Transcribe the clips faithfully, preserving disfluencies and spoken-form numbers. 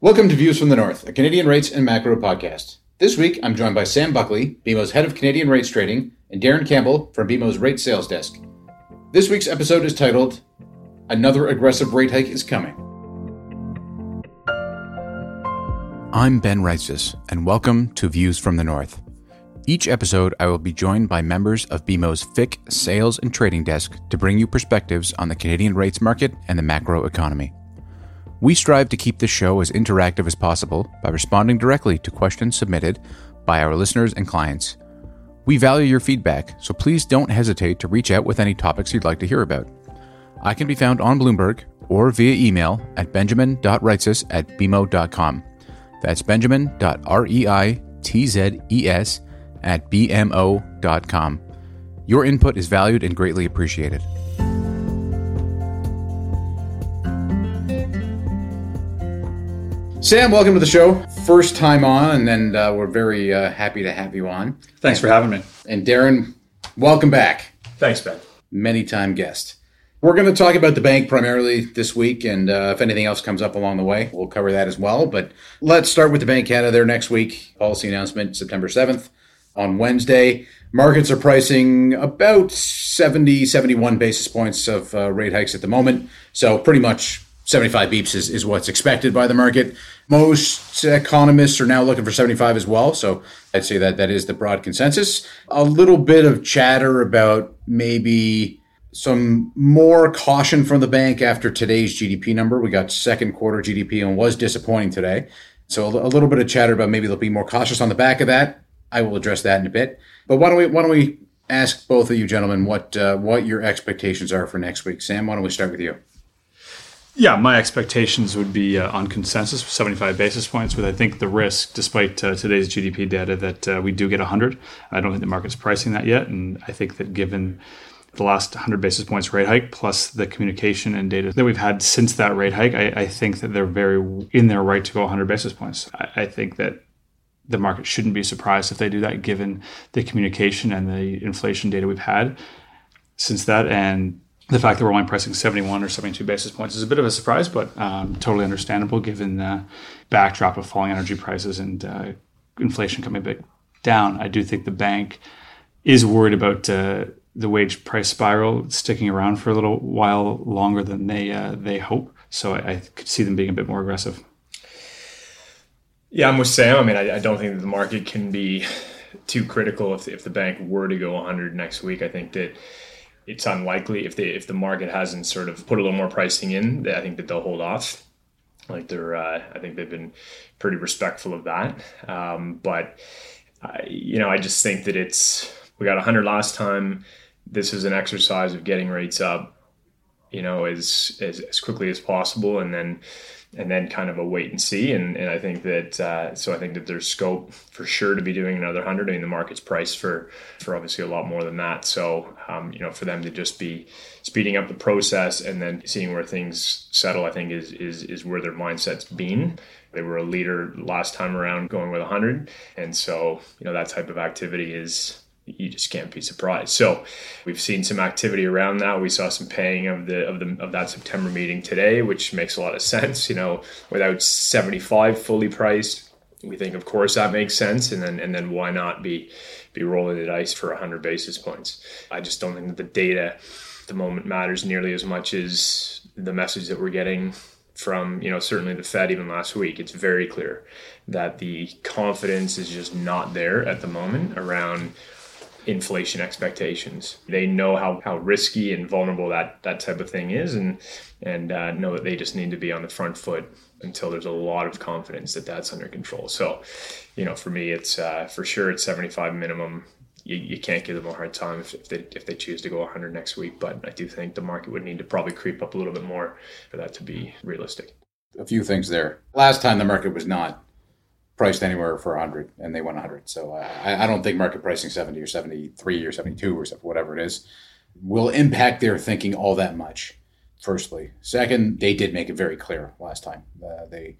Welcome to Views from the North, a Canadian rates and macro podcast. This week, I'm joined by Sam Buckley, B M O's head of Canadian rates trading, and Darren Campbell from B M O's rate sales desk. This week's episode is titled, Another Aggressive Rate Hike is Coming. I'm Ben Reitzes, and welcome to Views from the North. Each episode, I will be joined by members of B M O's F I C sales and trading desk to bring you perspectives on the Canadian rates market and the macro economy. We strive to keep this show as interactive as possible by responding directly to questions submitted by our listeners and clients. We value your feedback, so please don't hesitate to reach out with any topics you'd like to hear about. I can be found on Bloomberg or via email at benjamin.reitzes at bmo.com. That's benjamin.reitzes at bmo.com. Your input is valued and greatly appreciated. Sam, welcome to the show. First time on, and uh, we're very uh, happy to have you on. Thanks for having me. And Darren, welcome back. Thanks, Ben. Many-time guest. We're going to talk about the bank primarily this week, and uh, if anything else comes up along the way, we'll cover that as well. But let's start with the Bank of Canada. Their next week policy announcement, September seventh on Wednesday. Markets are pricing about seventy, seventy-one basis points of uh, rate hikes at the moment, so pretty much seventy-five beeps is, is what's expected by the market. Most economists are now looking for seventy-five as well. So I'd say that that is the broad consensus. A little bit of chatter about maybe some more caution from the bank after today's G D P number. We got second quarter G D P and was disappointing today. So a little bit of chatter about maybe they'll be more cautious on the back of that. I will address that in a bit. But why don't we why don't we ask both of you gentlemen what uh, what your expectations are for next week? Sam, why don't we start with you? Yeah, my expectations would be uh, on consensus for seventy-five basis points, with I think the risk, despite uh, today's G D P data, that uh, we do get one hundred. I don't think the market's pricing that yet, and I think that given the last one hundred basis points rate hike, plus the communication and data that we've had since that rate hike, I, I think that they're very in their right to go one hundred basis points. I, I think that the market shouldn't be surprised if they do that, given the communication and the inflation data we've had since that, and the fact that we're only pricing seventy-one or seventy-two basis points is a bit of a surprise, but um, totally understandable given the backdrop of falling energy prices and uh, inflation coming back down. I do think the bank is worried about uh, the wage price spiral sticking around for a little while longer than they uh, they hope. So I, I could see them being a bit more aggressive. Yeah, I'm with Sam. I mean, I, I don't think that the market can be too critical if if the bank were to go one hundred next week. I think that it's unlikely if they if the market hasn't sort of put a little more pricing in. I think that they'll hold off. Like they're, uh, I think they've been pretty respectful of that. Um, but I, you know, I just think that it's we got one hundred last time. This is an exercise of getting rates up, you know, as as, as quickly as possible, and then and then kind of a wait and see. And and I think that uh, so I think that there's scope for sure to be doing another one hundred. I mean, the market's priced for for obviously a lot more than that. So. Um, you know, for them to just be speeding up the process and then seeing where things settle, I think is is is where their mindset's been. They were a leader last time around, going with one hundred, and so you know that type of activity is you just can't be surprised. So we've seen some activity around that. We saw some paying of the of the of that September meeting today, which makes a lot of sense. You know, without seventy-five fully priced. We think, of course, that makes sense, and then and then why not be be rolling the dice for one hundred basis points? I just don't think that the data at the moment matters nearly as much as the message that we're getting from, you know, certainly the Fed even last week. It's very clear that the confidence is just not there at the moment around inflation expectations. They know how, how risky and vulnerable that, that type of thing is, and and uh, know that they just need to be on the front foot until there's a lot of confidence that that's under control. So, you know, for me, it's uh, for sure it's seventy-five minimum. You, you can't give them a hard time if, if they if they choose to go one hundred next week. But I do think the market would need to probably creep up a little bit more for that to be realistic. A few things there. Last time the market was not priced anywhere for one hundred, and they went one hundred. So uh, I, I don't think market pricing seventy or seventy-three or seventy-two or whatever it is will impact their thinking all that much. Firstly. Second, they did make it very clear last time. Uh, they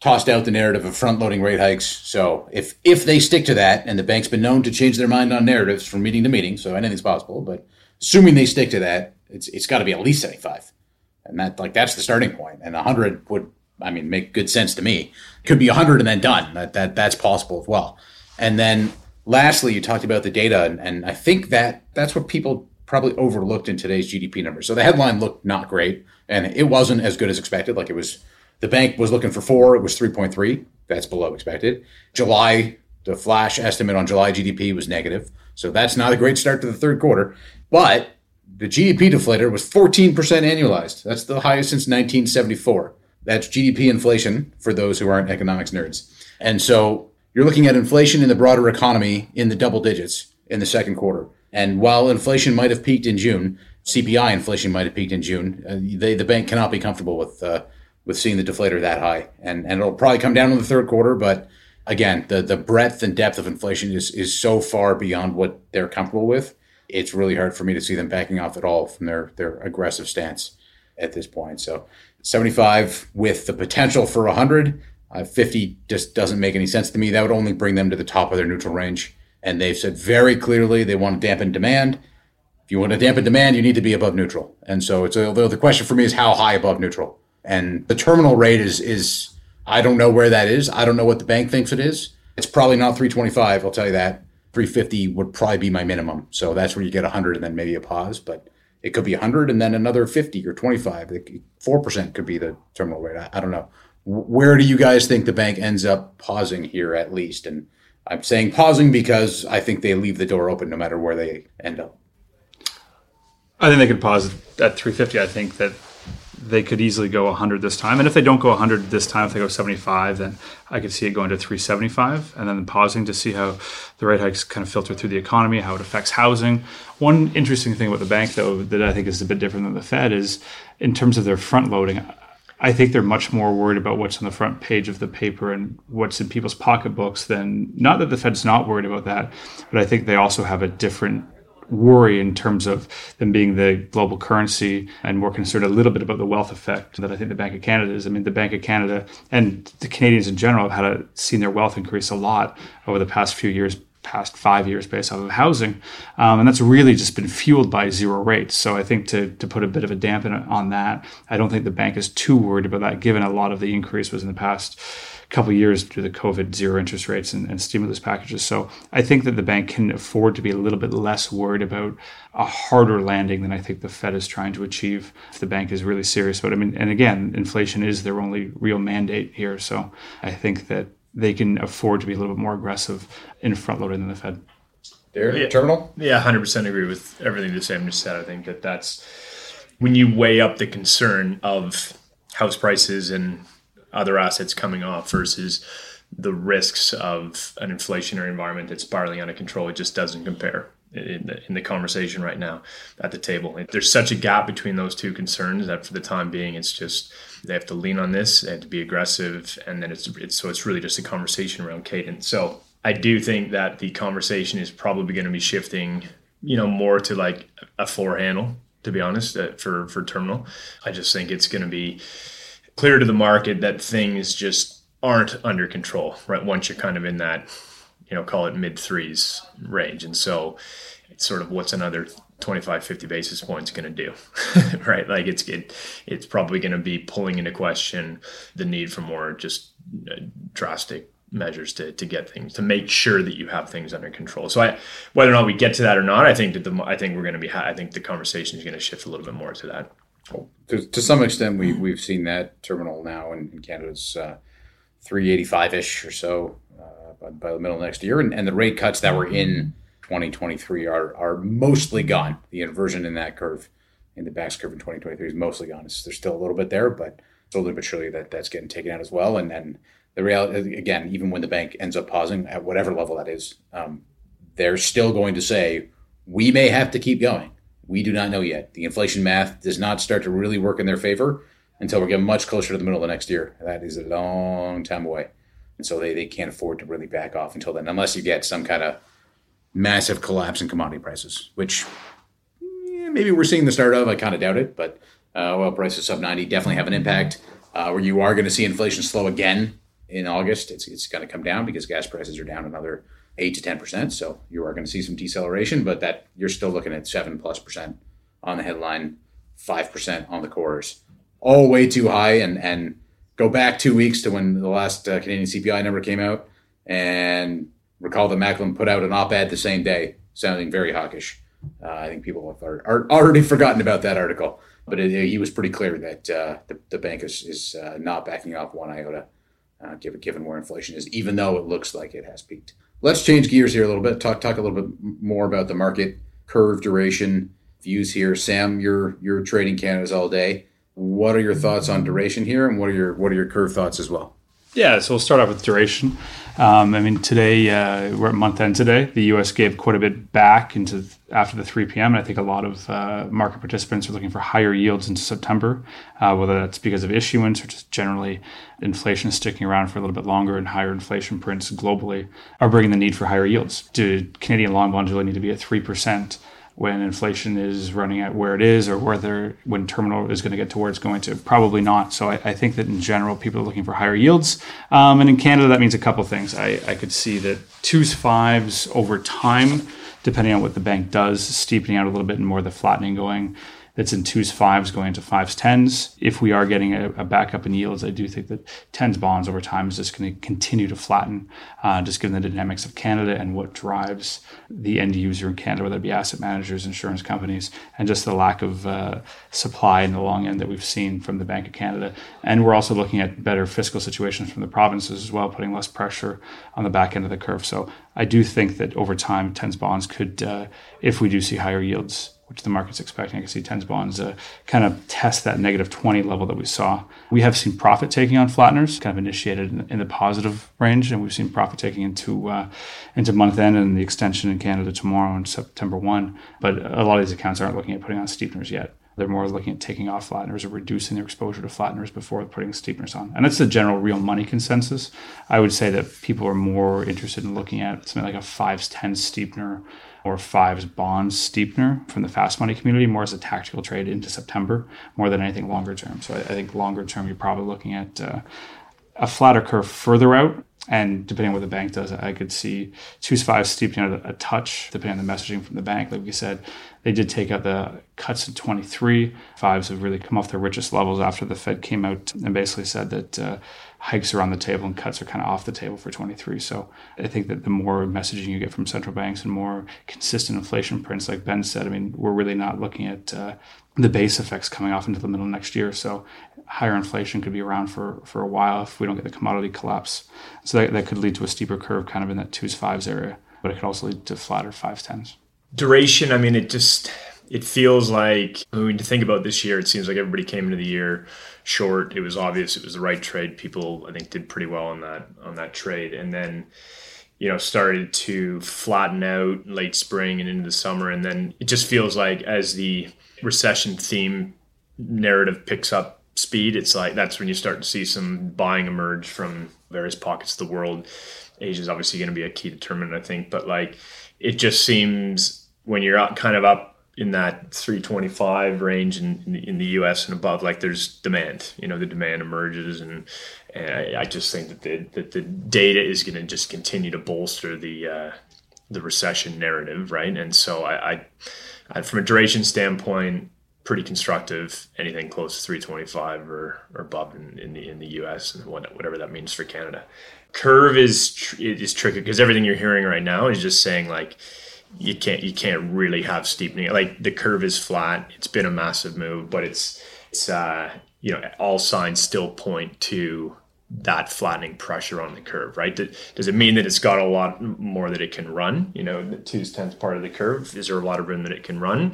tossed out the narrative of front-loading rate hikes. So if if they stick to that, and the bank's been known to change their mind on narratives from meeting to meeting, so anything's possible, but assuming they stick to that, it's it's got to be at least seventy-five. And that like that's the starting point. And one hundred would I mean, make good sense to me. Could be one hundred and then done. That that that's possible as well. And then lastly, you talked about the data, and, and I think that that's what people probably overlooked in today's G D P numbers. So the headline looked not great, and it wasn't as good as expected. Like it was, the bank was looking for four, it was three point three. That's below expected. July, the flash estimate on July G D P was negative. So that's not a great start to the third quarter. But the G D P deflator was fourteen percent annualized. That's the highest since nineteen seventy-four. That's G D P inflation for those who aren't economics nerds. And so you're looking at inflation in the broader economy in the double digits in the second quarter. And while inflation might have peaked in June, C P I inflation might have peaked in June, uh, they, the bank cannot be comfortable with uh, with seeing the deflator that high. And and it'll probably come down in the third quarter. But again, the, the breadth and depth of inflation is is so far beyond what they're comfortable with. It's really hard for me to see them backing off at all from their, their aggressive stance at this point. So seventy-five with the potential for one hundred, uh, fifty just doesn't make any sense to me. That would only bring them to the top of their neutral range. And they've said very clearly they want to dampen demand. If you want to dampen demand, you need to be above neutral. And so it's a, the question for me is how high above neutral? And the terminal rate is, is I don't know where that is. I don't know what the bank thinks it is. It's probably not three twenty-five, I'll tell you that. three fifty would probably be my minimum. So that's where you get one hundred and then maybe a pause. But it could be one hundred and then another fifty or twenty-five. four percent could be the terminal rate. I, I don't know. Where do you guys think the bank ends up pausing here at least? And I'm saying pausing because I think they leave the door open no matter where they end up. I think they could pause at three fifty. I think that they could easily go one hundred this time. And if they don't go one hundred this time, if they go seventy-five, then I could see it going to three seventy-five and then pausing to see how the rate hikes kind of filter through the economy, how it affects housing. One interesting thing about the bank, though, that I think is a bit different than the Fed is in terms of their front loading. I think they're much more worried about what's on the front page of the paper and what's in people's pocketbooks than, not that the Fed's not worried about that, but I think they also have a different worry in terms of them being the global currency and more concerned a little bit about the wealth effect that I think the Bank of Canada is. I mean, the Bank of Canada and the Canadians in general have had a, seen their wealth increase a lot over the past few years, past five years based off of housing. Um, and that's really just been fueled by zero rates. So I think to to put a bit of a dampen on that, I don't think the bank is too worried about that, given a lot of the increase was in the past couple of years due to the COVID zero interest rates and, and stimulus packages. So I think that the bank can afford to be a little bit less worried about a harder landing than I think the Fed is trying to achieve if the bank is really serious about it. I mean, and again, inflation is their only real mandate here. So I think that they can afford to be a little bit more aggressive in front loading than the Fed. There, yeah, terminal? Yeah, one hundred percent agree with everything that Sam just said. I think that that's when you weigh up the concern of house prices and other assets coming off versus the risks of an inflationary environment that's spiraling out of control. It just doesn't compare in the, in the conversation right now at the table. There's such a gap between those two concerns that for the time being, it's just they have to lean on this and to be aggressive. And then it's, it's so it's really just a conversation around cadence. So I do think that the conversation is probably going to be shifting, you know, more to like a floor handle, to be honest, uh, for, for terminal. I just think it's going to be clear to the market that things just aren't under control, right? Once you're kind of in that, you know, call it mid threes range. And so it's sort of what's another twenty-five, fifty basis points going to do, right? Like it's, it, it's probably going to be pulling into question the need for more just drastic measures to, to get things, to make sure that you have things under control. So I, whether or not we get to that or not, I think that the, I think we're going to be, I think the conversation is going to shift a little bit more to that. Well, to, to some extent, we, we've seen that terminal now in, in Canada. It's uh, three eighty-five-ish or so uh, by, by the middle of next year. And, and the rate cuts that were in twenty twenty-three are, are mostly gone. The inversion in that curve, in the back curve in twenty twenty-three is mostly gone. It's, there's still a little bit there, but slowly but surely that, that's getting taken out as well. And then the reality, again, even when the bank ends up pausing at whatever level that is, um, they're still going to say, we may have to keep going. We do not know yet. The inflation math does not start to really work in their favor until we get much closer to the middle of the next year. That is a long time away. And so they, they can't afford to really back off until then, unless you get some kind of massive collapse in commodity prices, which yeah, maybe we're seeing the start of. I kind of doubt it, but uh, oil prices sub ninety definitely have an impact. Uh, where you are going to see inflation slow again in August, it's, it's going to come down because gas prices are down another eight to ten percent. So you are going to see some deceleration, but that you're still looking at seven plus percent on the headline, five percent on the cores, all way too high. And, and go back two weeks to when the last uh, Canadian C P I number came out and recall that Macklin put out an op-ed the same day, sounding very hawkish. Uh, I think people have are, are already forgotten about that article, but it, it, he was pretty clear that uh, the, the bank is, is uh, not backing off one iota, uh, given, given where inflation is, even though it looks like it has peaked. Let's change gears here a little bit, talk talk a little bit more about the market curve duration views here. Sam, you're you're trading Canada's all day. What are your thoughts on duration here, and what are your what are your curve thoughts as well? Yeah, so we'll start off with duration. Um, I mean, today, uh, we're at month end today. The U S gave quite a bit back into th- after the three p.m. And I think a lot of uh, market participants are looking for higher yields into September, uh, whether that's because of issuance or just generally inflation sticking around for a little bit longer, and higher inflation prints globally are bringing the need for higher yields. Do Canadian long bonds really need to be at three percent? When inflation is running at where it is, or whether when terminal is going to get to where it's going to? Probably not. So I, I think that in general, people are looking for higher yields. Um, and in Canada, that means a couple of things. I, I could see that twos, fives over time, depending on what the bank does, steepening out a little bit and more of the flattening going. That's in twos, fives going into fives, tens. If we are getting a, a backup in yields, I do think that tens bonds over time is just going to continue to flatten, uh, just given the dynamics of Canada and what drives the end user in Canada, whether it be asset managers, insurance companies, and just the lack of uh, supply in the long end that we've seen from the Bank of Canada. And we're also looking at better fiscal situations from the provinces as well, putting less pressure on the back end of the curve. So I do think that over time, tens bonds could, uh, if we do see higher yields, which the market's expecting, I can see tens bonds uh, kind of test that negative twenty level that we saw. We have seen profit taking on flatteners, kind of initiated in, in the positive range, and we've seen profit taking into uh, into month end and the extension in Canada tomorrow on September first. But a lot of these accounts aren't looking at putting on steepeners yet. They're more looking at taking off flatteners or reducing their exposure to flatteners before putting steepeners on. And that's the general real money consensus. I would say that people are more interested in looking at something like a fives, tens steepener or fives bonds steepener from the fast money community, more as a tactical trade into September, more than anything longer term. So I, I think longer term, you're probably looking at uh, a flatter curve further out. And depending on what the bank does, I could see twos, fives steepening out a, a touch, depending on the messaging from the bank. Like we said, they did take out the cuts in twenty-three. Fives have really come off their richest levels after the Fed came out and basically said that uh, hikes are on the table and cuts are kind of off the table for twenty-three. So I think that the more messaging you get from central banks and more consistent inflation prints, like Ben said, I mean, we're really not looking at uh, the base effects coming off into the middle of next year. So higher inflation could be around for, for a while if we don't get the commodity collapse. So that, that could lead to a steeper curve kind of in that twos, fives area, but it could also lead to flatter fives, tens. Duration, I mean, it just... It feels like, I mean, to think about this year, it seems like everybody came into the year short. It was obvious it was the right trade. People, I think, did pretty well on that on that trade. And then, you know, started to flatten out late spring and into the summer. And then it just feels like as the recession theme narrative picks up speed, it's like that's when you start to see some buying emerge from various pockets of the world. Asia is obviously going to be a key determinant, I think. But, like, it just seems when you're out, kind of up in that three twenty-five range in, in, in the U S and above, like there's demand, you know, the demand emerges. And, and I, I just think that the, that the data is going to just continue to bolster the, uh, the recession narrative. Right. And so I, I, I, from a duration standpoint, pretty constructive, anything close to three twenty-five or, or above in, in the, in the U S and what, whatever that means for Canada. Curve is, tr- is tricky because everything you're hearing right now is just saying like, you can't you can't really have steepening. Like the curve is flat. It's been a massive move, but it's it's uh you know, all signs still point to that flattening pressure on the curve, right? Does it mean that it's got a lot more that it can run? You know, the twos tenth part of the curve, is there a lot of room that it can run?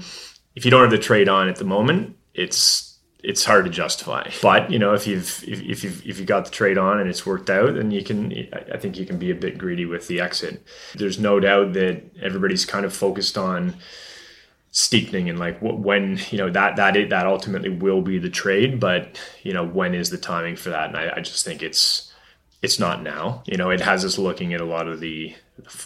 If you don't have the trade on at the moment, it's it's hard to justify. But you know, if you've if, if you've if you got the trade on and it's worked out, then you can, I think you can be a bit greedy with the exit. There's no doubt that everybody's kind of focused on steepening and like what, when, you know, that that it, that ultimately will be the trade. But you know, when is the timing for that? And I, I just think it's it's not now. You know, it has us looking at a lot of the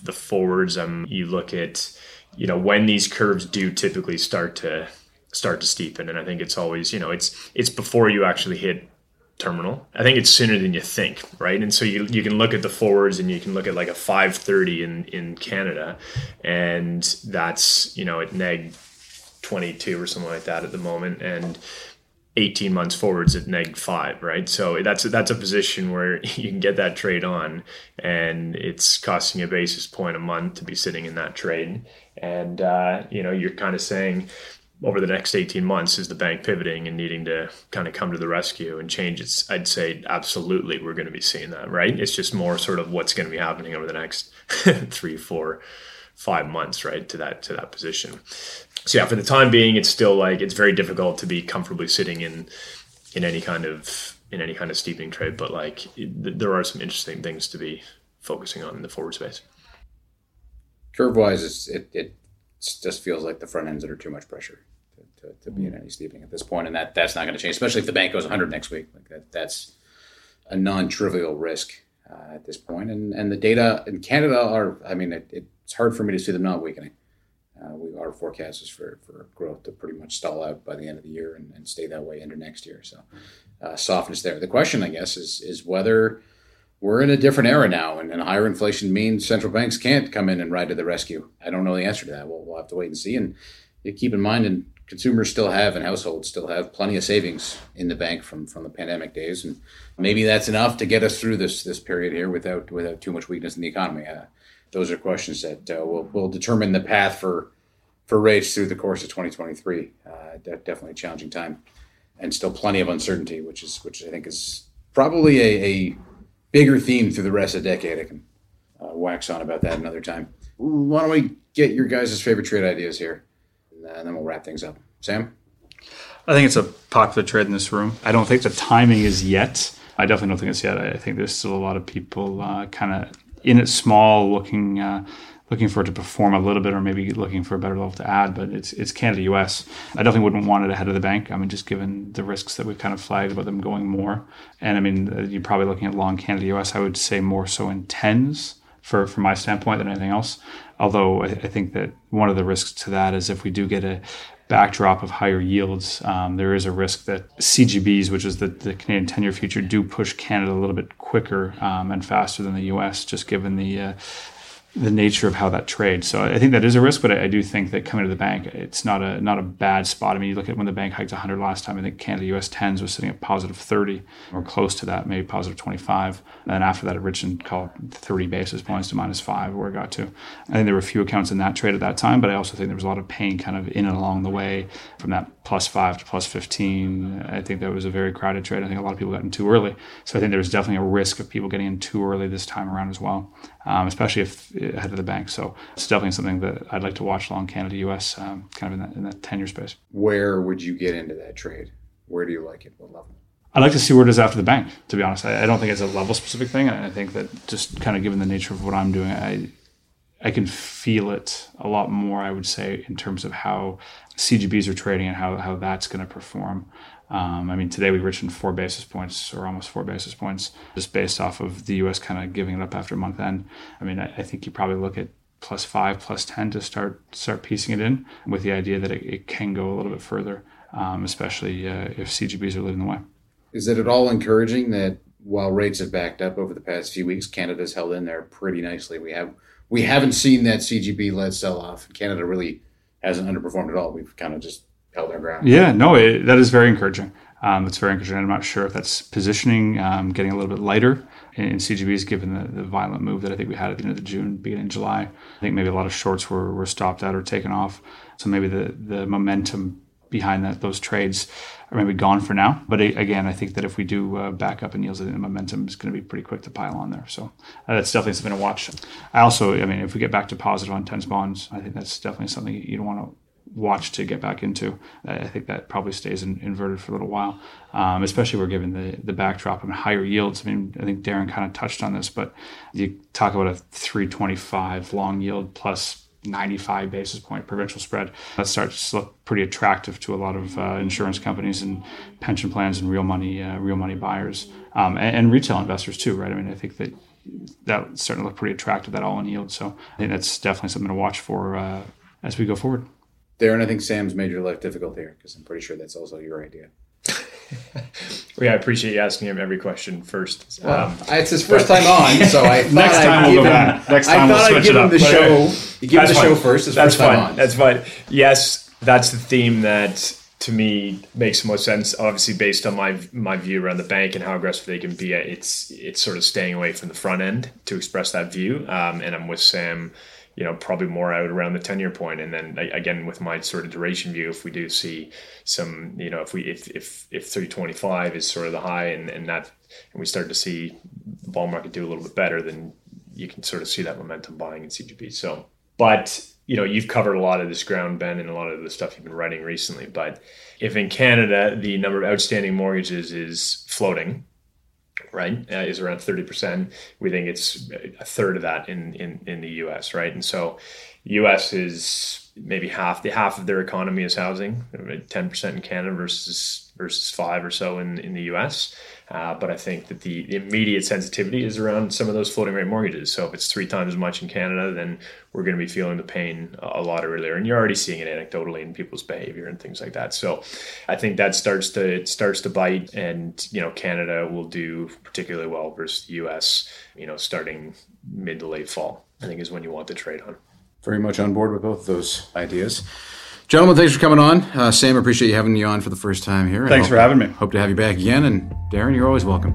the forwards. Um, you look at, you know, when these curves do typically start to. start to steepen. And I think it's always, you know, it's it's before you actually hit terminal. I think it's sooner than you think, right? And so you you can look at the forwards and you can look at like a five thirty in, in Canada. And that's, you know, at neg twenty-two or something like that at the moment. And eighteen months forwards at neg five, right? So that's a, that's a position where you can get that trade on, and it's costing you a basis point a month to be sitting in that trade. And, uh, you know, you're kind of saying over the next eighteen months, is the bank pivoting and needing to kind of come to the rescue and change its, I'd say, absolutely, we're going to be seeing that, right? It's just more sort of what's going to be happening over the next three, four, five months, right, to that, to that position. So yeah, for the time being, it's still like, it's very difficult to be comfortably sitting in, in any kind of, in any kind of steepening trade, but like it, there are some interesting things to be focusing on in the forward space. Curve-wise, it's, it it just feels like the front ends that are too much pressure to, to, to be in any steepening at this point, and that, that's not going to change, especially if the bank goes one hundred next week. Like that, that's a non-trivial risk uh, at this point. And and the data in Canada are, I mean, it, it's hard for me to see them not weakening. Uh, we, our forecast is for, for growth to pretty much stall out by the end of the year and, and stay that way into next year. So uh, softness there. The question, I guess, is is whether we're in a different era now, and, and higher inflation means central banks can't come in and ride to the rescue. I don't know the answer to that. We'll, we'll have to wait and see. And keep in mind, and consumers still have, and households still have plenty of savings in the bank from, from the pandemic days. And maybe that's enough to get us through this this period here without without too much weakness in the economy. Uh, those are questions that uh, will will determine the path for for rates through the course of twenty twenty-three. Uh, de- definitely a challenging time, and still plenty of uncertainty, which is which I think is probably a, a bigger theme through the rest of the decade. I can uh, wax on about that another time. Why don't we get your guys' favorite trade ideas here, and then we'll wrap things up. Sam? I think it's a popular trade in this room. I don't think the timing is yet. I definitely don't think it's yet. I think there's still a lot of people uh, kind of in it small, looking uh, looking for it to perform a little bit, or maybe looking for a better level to add. But it's it's Canada U S. I definitely wouldn't want it ahead of the bank. I mean, just given the risks that we've kind of flagged about them going more. And I mean, you're probably looking at long Canada U S, I would say more so in tens for, from my standpoint than anything else. Although I, I think that one of the risks to that is if we do get a backdrop of higher yields, um, there is a risk that C G Bs, which is the, the Canadian ten-year future, do push Canada a little bit quicker um, and faster than the U S, just given the uh, the nature of how that trades. So I think that is a risk, but I, I do think that coming to the bank, it's not a not a bad spot. I mean, you look at when the bank hiked one hundred last time, I think Canada U S tens was sitting at positive thirty or close to that, maybe positive twenty-five. And then after that, it reached and called thirty basis points to minus five where it got to. I think there were a few accounts in that trade at that time, but I also think there was a lot of pain kind of in and along the way from that plus five to plus fifteen. I think that was a very crowded trade. I think a lot of people got in too early. So I think there was definitely a risk of people getting in too early this time around as well, um, especially if ahead of the bank. So it's definitely something that I'd like to watch long Canada U S, um, kind of in that, in that ten-year space. Where would you get into that trade? Where do you like it? What level? I'd like to see where it is after the bank, to be honest. I, I don't think it's a level-specific thing. And I think that just kind of given the nature of what I'm doing, I I can feel it a lot more, I would say, in terms of how C G Bs are trading and how, how that's going to perform. Um, I mean, today we reached in four basis points or almost four basis points just based off of the U S kind of giving it up after month end. I mean, I, I think you probably look at plus five, plus ten to start start piecing it in with the idea that it, it can go a little bit further, um, especially uh, if C G Bs are leading the way. Is it at all encouraging that while rates have backed up over the past few weeks, Canada's held in there pretty nicely? We, have, we haven't seen that C G B-led sell-off. Canada really hasn't underperformed at all. We've kind of just held our ground. Yeah, no, it, that is very encouraging. Um, it's very encouraging. I'm not sure if that's positioning, um, getting a little bit lighter in, in C G Bs, given the, the violent move that I think we had at the end of the June, beginning of July. I think maybe a lot of shorts were, were stopped out or taken off. So maybe the, the momentum behind that those trades are maybe gone for now. But it, again, I think that if we do uh, back up in yields, I think the momentum is going to be pretty quick to pile on there. So uh, that's definitely something to watch. I also, I mean, if we get back to positive on tens bonds, I think that's definitely something you'd want to watch to get back into. I think that probably stays in, inverted for a little while, um, especially we're given the, the backdrop and higher yields. I mean, I think Darren kind of touched on this, but you talk about a three twenty-five long yield plus ninety-five basis point provincial spread. That starts to look pretty attractive to a lot of uh, insurance companies and pension plans and real money, uh, real money buyers, um, and, and retail investors too, right? I mean, I think that that certainly looked pretty attractive, that all in yield. So I think that's definitely something to watch for uh, as we go forward. Darren, I think Sam's made your life difficult here because I'm pretty sure that's also your idea. Well, yeah, I appreciate you asking him every question first. Well, um, it's his first time on, so I thought next time I'd we'll give go him, back. Next time I thought we'll I'd give him the show. You give him the fine. show first. His that's first fine. Time on. That's fine. Yes, that's the theme that to me makes the most sense, obviously based on my my view around the bank and how aggressive they can be. It's it's sort of staying away from the front end to express that view. Um, and I'm with Sam, you know, probably more out around the ten year point. And then again, with my sort of duration view, if we do see some, you know, if we if if, if three twenty-five is sort of the high and, and that and we start to see the bond market do a little bit better, then you can sort of see that momentum buying in C G B. So, but you know, you've covered a lot of this ground, Ben, and a lot of the stuff you've been writing recently. But if in Canada, the number of outstanding mortgages is floating, right, uh, is around thirty percent, we think it's a third of that in, in, in the U S, right? And so U S is maybe half, the half of their economy is housing, ten percent in Canada versus versus five or so in, in the U S. Uh, but I think that the, the immediate sensitivity is around some of those floating rate mortgages. So if it's three times as much in Canada, then we're going to be feeling the pain a lot earlier. And you're already seeing it anecdotally in people's behavior and things like that. So I think that starts to, it starts to bite, and, you know, Canada will do particularly well versus the U S, you know, starting mid to late fall, I think is when you want to trade on. Very much on board with both of those ideas. Gentlemen, thanks for coming on. Uh, Sam, appreciate you having me on for the first time here. Thanks hope, for having me. Hope to have you back again. And Darren, you're always welcome.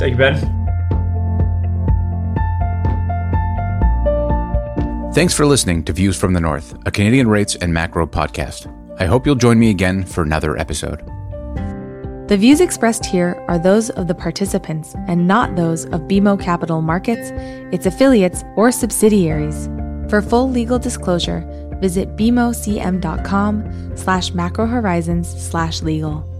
Thank you, Ben. Thanks for listening to Views from the North, a Canadian rates and macro podcast. I hope you'll join me again for another episode. The views expressed here are those of the participants and not those of B M O Capital Markets, its affiliates, or subsidiaries. For full legal disclosure, visit b m o c m dot com slash macrohorizons slash legal.